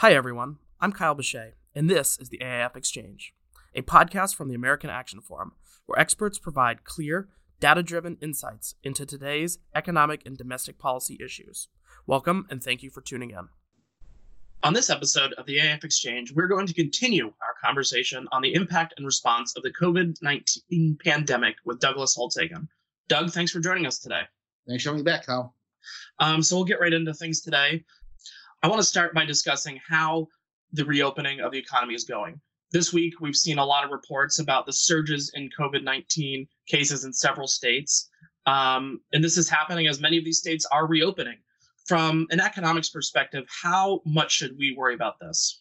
Hi, everyone. I'm Kyle Boucher, and this is the AIF Exchange, a podcast from the American Action Forum, where experts provide clear, data-driven insights into today's economic and domestic policy issues. Welcome, and thank you for tuning in. On this episode of the AIF Exchange, we're going to continue our conversation on the impact and response of the COVID-19 pandemic with Douglas Holtz-Eakin. Doug, thanks for joining us today. Thanks for having me back, Kyle. So we'll get right into things today. I want to start by discussing how the reopening of the economy is going. This week, we've seen a lot of reports about the surges in COVID-19 cases in several states. And this is happening as many of these states are reopening. From an economics perspective, how much should we worry about this?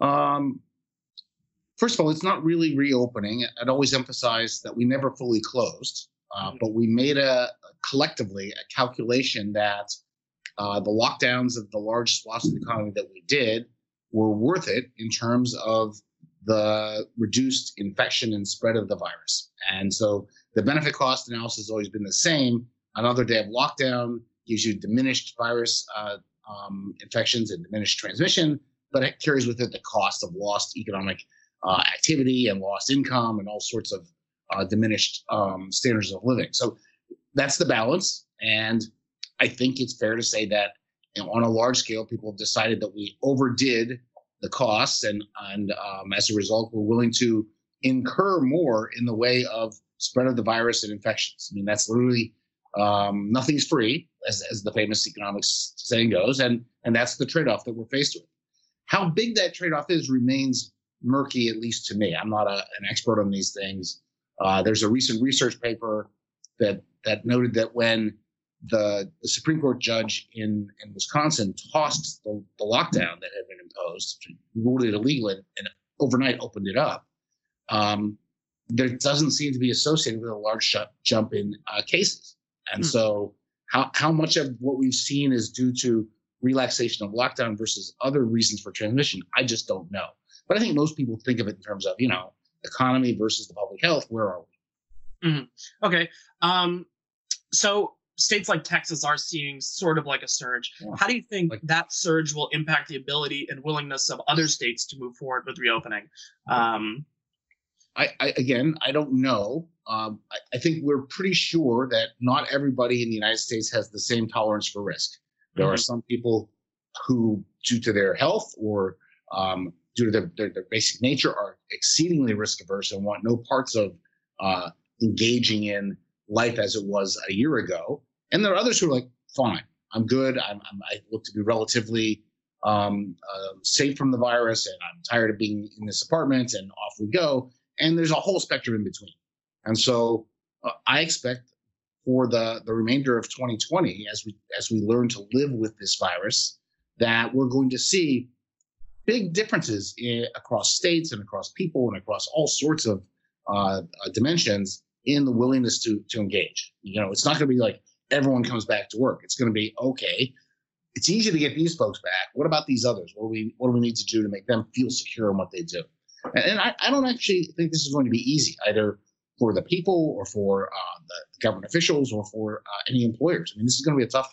First of all, it's not really reopening. I'd always emphasize that we never fully closed, but we made collectively a calculation that the lockdowns of the large swaths of the economy that we did were worth it in terms of the reduced infection and spread of the virus. And so the benefit cost analysis has always been the same. Another day of lockdown gives you diminished virus infections and diminished transmission, but it carries with it the cost of lost economic activity and lost income and all sorts of diminished standards of living. So that's the balance. And I think it's fair to say that, you know, on a large scale, people have decided that we overdid the costs and as a result, we're willing to incur more in the way of spread of the virus and infections. I mean, that's literally nothing's free, as the famous economics saying goes, and that's the trade-off that we're faced with. How big that trade-off is remains murky, at least to me. I'm not an expert on these things. There's a recent research paper that noted that when the Supreme Court judge in Wisconsin tossed the lockdown that had been imposed, ruled it illegal, and overnight opened it up, there doesn't seem to be associated with a large jump in cases. And so how much of what we've seen is due to relaxation of lockdown versus other reasons for transmission, I just don't know. But I think most people think of it in terms of, you know, economy versus the public health. Where are we? Mm-hmm. Okay. So states like Texas are seeing sort of like a surge. Yeah. How do you think that surge will impact the ability and willingness of other states to move forward with reopening? I don't know. I think we're pretty sure that not everybody in the United States has the same tolerance for risk. There are some people who, due to their health or due to their basic nature, are exceedingly risk averse and want no parts of engaging in life as it was a year ago. And there are others who are like, fine, I'm good. I look to be relatively safe from the virus, and I'm tired of being in this apartment, and off we go. And there's a whole spectrum in between. And so I expect for the remainder of 2020, as we learn to live with this virus, that we're going to see big differences across states and across people and across all sorts of dimensions in the willingness to engage. You know, it's not going to be like everyone comes back to work. It's going to be, okay, it's easy to get these folks back. What about these others? What do we need to do to make them feel secure in what they do? And I don't actually think this is going to be easy, either for the people or for the government officials or for any employers. I mean, this is going to be a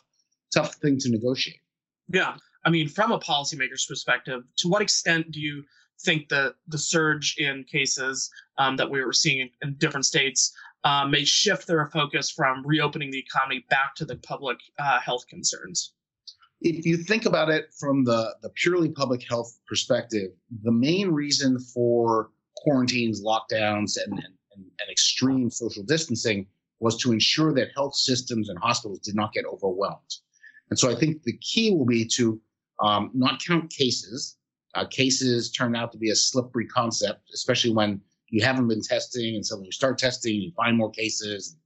tough thing to negotiate. Yeah. I mean, from a policymaker's perspective, to what extent do you think that the surge in cases that we were seeing in different states may shift their focus from reopening the economy back to the public health concerns? If you think about it from the purely public health perspective, the main reason for quarantines, lockdowns, and extreme social distancing was to ensure that health systems and hospitals did not get overwhelmed. And so I think the key will be to not count cases. Cases turn out to be a slippery concept, especially when you haven't been testing, and so when you start testing, you find more cases.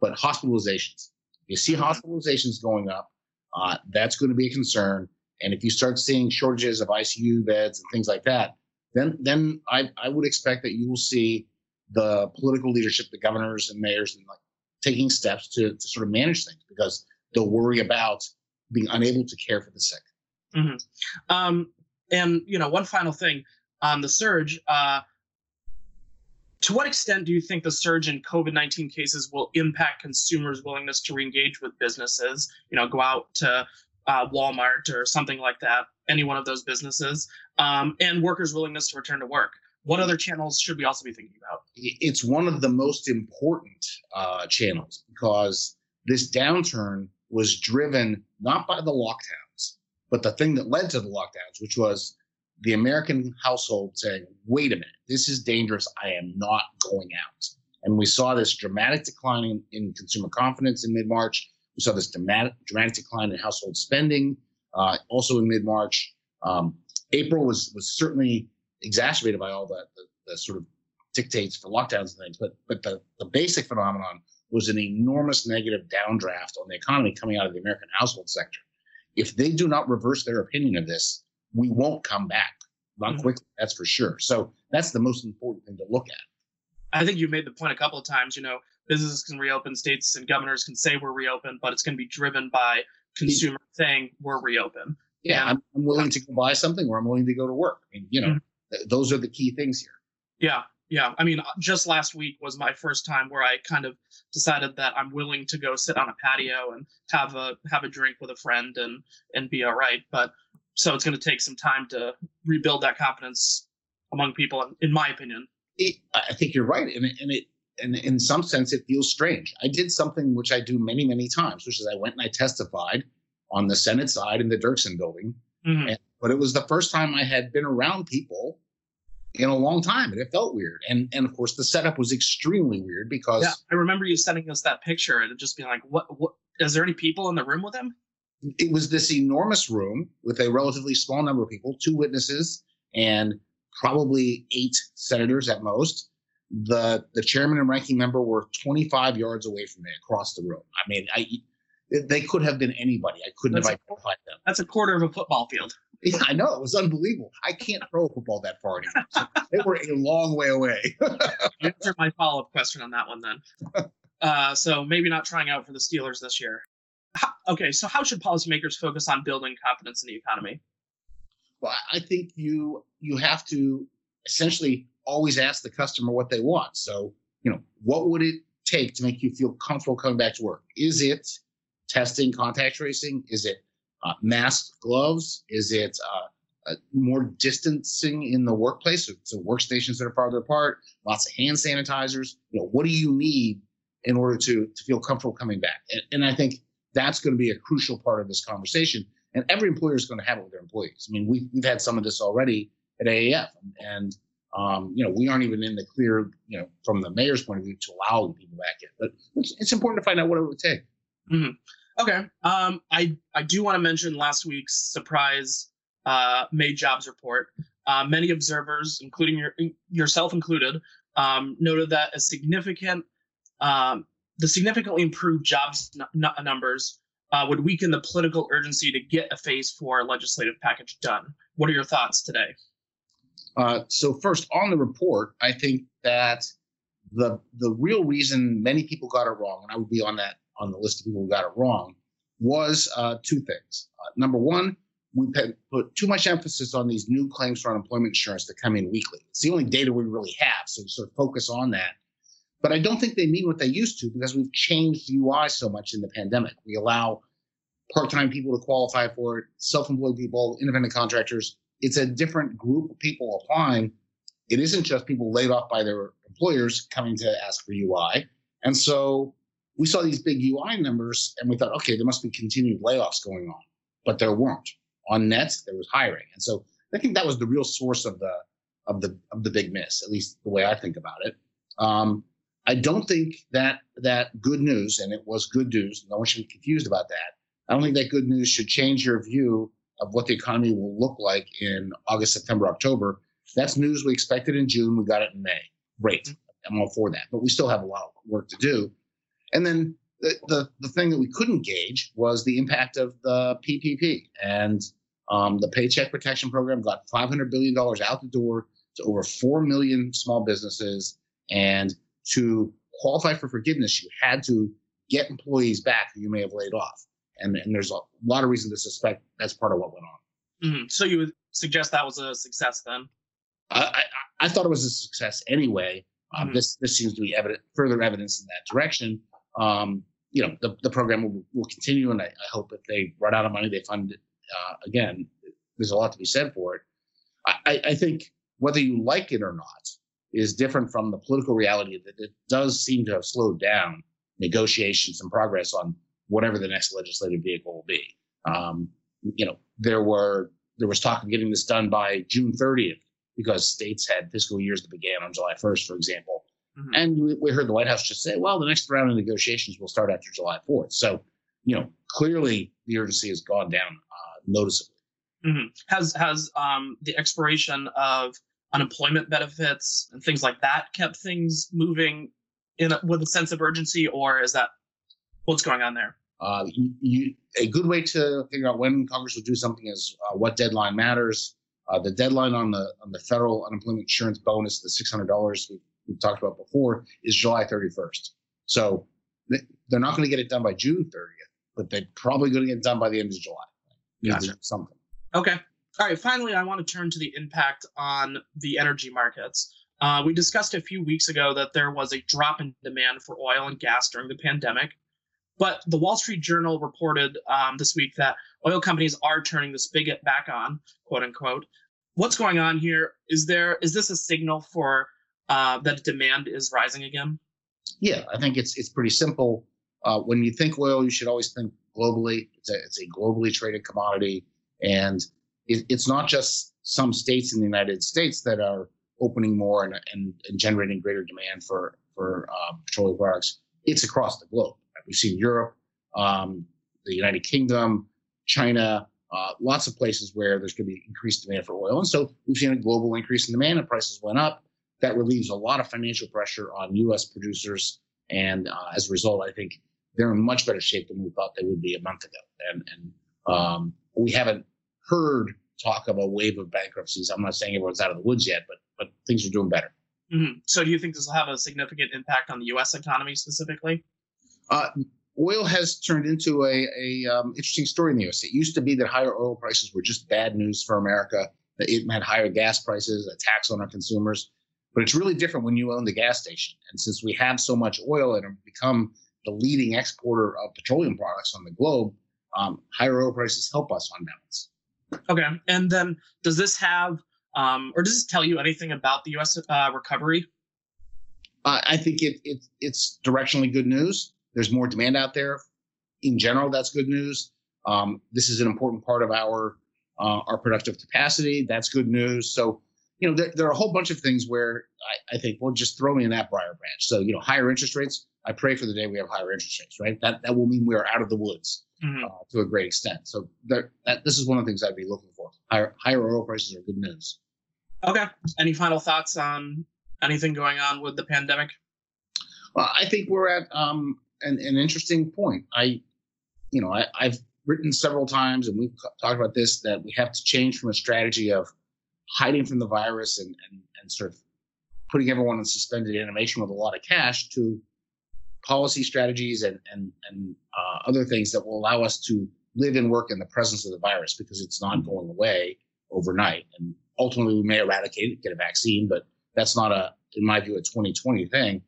But hospitalizations, you see hospitalizations going up, that's going to be a concern. And if you start seeing shortages of ICU beds and things like that, then I would expect that you will see the political leadership, the governors and mayors, and taking steps to sort of manage things, because they'll worry about being unable to care for the sick. Mm-hmm. And, you know, one final thing on the surge, to what extent do you think the surge in COVID-19 cases will impact consumers' willingness to reengage with businesses, you know, go out to Walmart or something like that, any one of those businesses, and workers' willingness to return to work. What other channels should we also be thinking about? It's one of the most important channels, because this downturn was driven not by the lockdowns, but the thing that led to the lockdowns, which was the American household saying, wait a minute, this is dangerous. I am not going out. And we saw this dramatic decline in consumer confidence in mid-March. We saw this dramatic decline in household spending, also in mid-March. April was certainly exacerbated by all the sort of dictates for lockdowns and things, but the basic phenomenon was an enormous negative downdraft on the economy coming out of the American household sector. If they do not reverse their opinion of this, we won't come back, not quickly, that's for sure. So that's the most important thing to look at. I think you made the point a couple of times, you know, businesses can reopen, states and governors can say we're reopened, but it's going to be driven by consumers saying we're reopened. Yeah, I'm willing to go buy something, or I'm willing to go to work. And, you know, those are the key things here. Yeah. Yeah. I mean, just last week was my first time where I kind of decided that I'm willing to go sit on a patio and have a drink with a friend and be all right. But so it's going to take some time to rebuild that confidence among people, in my opinion. I think you're right. And in some sense, it feels strange. I did something which I do many, many times, which is I went and I testified on the Senate side in the Dirksen building. Mm-hmm. But it was the first time I had been around people in a long time, and it felt weird. And of course, the setup was extremely weird because— Yeah, I remember you sending us that picture and just being like, "What? Is there any people in the room with him?" It was this enormous room with a relatively small number of people, 2 witnesses and probably 8 senators at most. The chairman and ranking member were 25 yards away from me across the room. I mean, they could have been anybody. I couldn't have identified them. That's a quarter of a football field. Yeah, I know. It was unbelievable. I can't throw a football that far anymore. So they were a long way away. Answer my follow-up question on that one then. So maybe not trying out for the Steelers this year. So how should policymakers focus on building confidence in the economy? Well, I think you have to essentially always ask the customer what they want. So, you know, what would it take to make you feel comfortable coming back to work? Is it testing, contact tracing? Is it masks, gloves? Is it more distancing in the workplace? So workstations that are farther apart, lots of hand sanitizers. You know, what do you need in order to feel comfortable coming back? And I think that's going to be a crucial part of this conversation. And every employer is going to have it with their employees. I mean, we've had some of this already at AAF. And you know, we aren't even in the clear, you know, from the mayor's point of view, to allow people back in. But it's important to find out what it would take. Mm-hmm. Okay. I do want to mention last week's surprise May jobs report. Many observers, including yourself included, noted that the significantly improved jobs numbers would weaken the political urgency to get a phase 4 legislative package done. What are your thoughts today? So first, on the report, I think that the real reason many people got it wrong, and I would be on the list of people who got it wrong, was 2 things. Number one, we put too much emphasis on these new claims for unemployment insurance that come in weekly. It's the only data we really have, so we sort of focus on that. But I don't think they mean what they used to, because we've changed the UI so much in the pandemic. We allow part-time people to qualify for it, self-employed people, independent contractors. It's a different group of people applying. It isn't just people laid off by their employers coming to ask for UI. And so we saw these big UI numbers and we thought, okay, there must be continued layoffs going on, but there weren't. On net, there was hiring. And so I think that was the real source of the big miss, at least the way I think about it. I don't think that good news, and it was good news, no one should be confused about that. I don't think that good news should change your view of what the economy will look like in August, September, October. That's news we expected in June. We got it in May. Great. I'm all for that. But we still have a lot of work to do. And then the thing that we couldn't gauge was the impact of the PPP. And the Paycheck Protection Program got $500 billion out the door to over 4 million small businesses. And to qualify for forgiveness, you had to get employees back who you may have laid off. And there's a lot of reason to suspect that's part of what went on. Mm-hmm. So you would suggest that was a success then? I thought it was a success anyway. This seems to be further evidence in that direction. you know, the program will continue, and I hope if they run out of money, they fund it again. There's a lot to be said for it. I think whether you like it or not is different from the political reality that it does seem to have slowed down negotiations and progress on whatever the next legislative vehicle will be. You know, there was talk of getting this done by June 30th because states had fiscal years that began on July 1st, for example. Mm-hmm. And we heard the White House just say, well, the next round of negotiations will start after July 4th. So, you know, clearly the urgency has gone down noticeably. Mm-hmm. Has the expiration of unemployment benefits and things like that kept things moving with a sense of urgency, or is that what's going on there? A good way to figure out when Congress will do something is what deadline matters. The deadline on the federal unemployment insurance bonus, the $600 we talked about before, is July 31st. So they're not going to get it done by June 30th, but they're probably going to get it done by the end of July. Gotcha. Something. Okay. All right. Finally, I want to turn to the impact on the energy markets. We discussed a few weeks ago that there was a drop in demand for oil and gas during the pandemic, but the Wall Street Journal reported this week that oil companies are turning the spigot back on, quote unquote. What's going on here? Is this a signal for that demand is rising again? Yeah, I think it's pretty simple. When you think oil, you should always think globally. It's a globally traded commodity. And it's not just some states in the United States that are opening more and generating greater demand for petroleum products. It's across the globe. Right? We've seen Europe, the United Kingdom, China, lots of places where there's going to be increased demand for oil. And so we've seen a global increase in demand and prices went up. That relieves a lot of financial pressure on U.S. producers. And as a result, I think they're in much better shape than we thought they would be a month ago. And we haven't heard talk of a wave of bankruptcies. I'm not saying everyone's out of the woods yet, but things are doing better. Mm-hmm. So do you think this will have a significant impact on the U.S. economy specifically? Oil has turned into a interesting story in the U.S. It used to be that higher oil prices were just bad news for America, that it meant higher gas prices, a tax on our consumers. But it's really different when you own the gas station. And since we have so much oil and have become the leading exporter of petroleum products on the globe, higher oil prices help us on balance. Okay. And then does this have or does this tell you anything about the U.S. recovery? I think it's directionally good news. There's more demand out there. In general, that's good news. This is an important part of our productive capacity. That's good news. So, you know, there are a whole bunch of things where I think, well, just throw me in that briar branch. So, you know, higher interest rates. I pray for the day we have higher interest rates, right? That will mean we're out of the woods. Mm-hmm. To a great extent. So this is one of the things I'd be looking for. Higher oil prices are good news. Okay. Any final thoughts on anything going on with the pandemic? Well, I think we're at an interesting point. I've written several times, and we've talked about this, that we have to change from a strategy of hiding from the virus and sort of putting everyone in suspended animation with a lot of cash to policy strategies and other things that will allow us to live and work in the presence of the virus, because it's not going away overnight. And ultimately, we may eradicate it, get a vaccine, but that's not, in my view, a 2020 thing.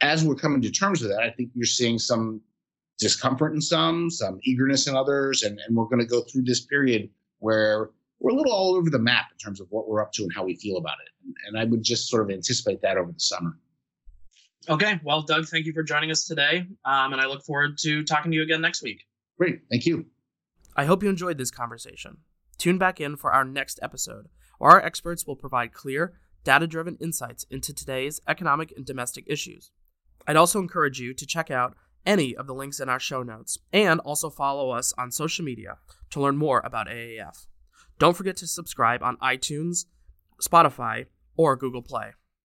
As we're coming to terms with that, I think you're seeing some discomfort in some eagerness in others. And we're going to go through this period where we're a little all over the map in terms of what we're up to and how we feel about it. And I would just sort of anticipate that over the summer. Okay. Well, Doug, thank you for joining us today. And I look forward to talking to you again next week. Great. Thank you. I hope you enjoyed this conversation. Tune back in for our next episode, where our experts will provide clear, data-driven insights into today's economic and domestic issues. I'd also encourage you to check out any of the links in our show notes and also follow us on social media to learn more about AAF. Don't forget to subscribe on iTunes, Spotify, or Google Play.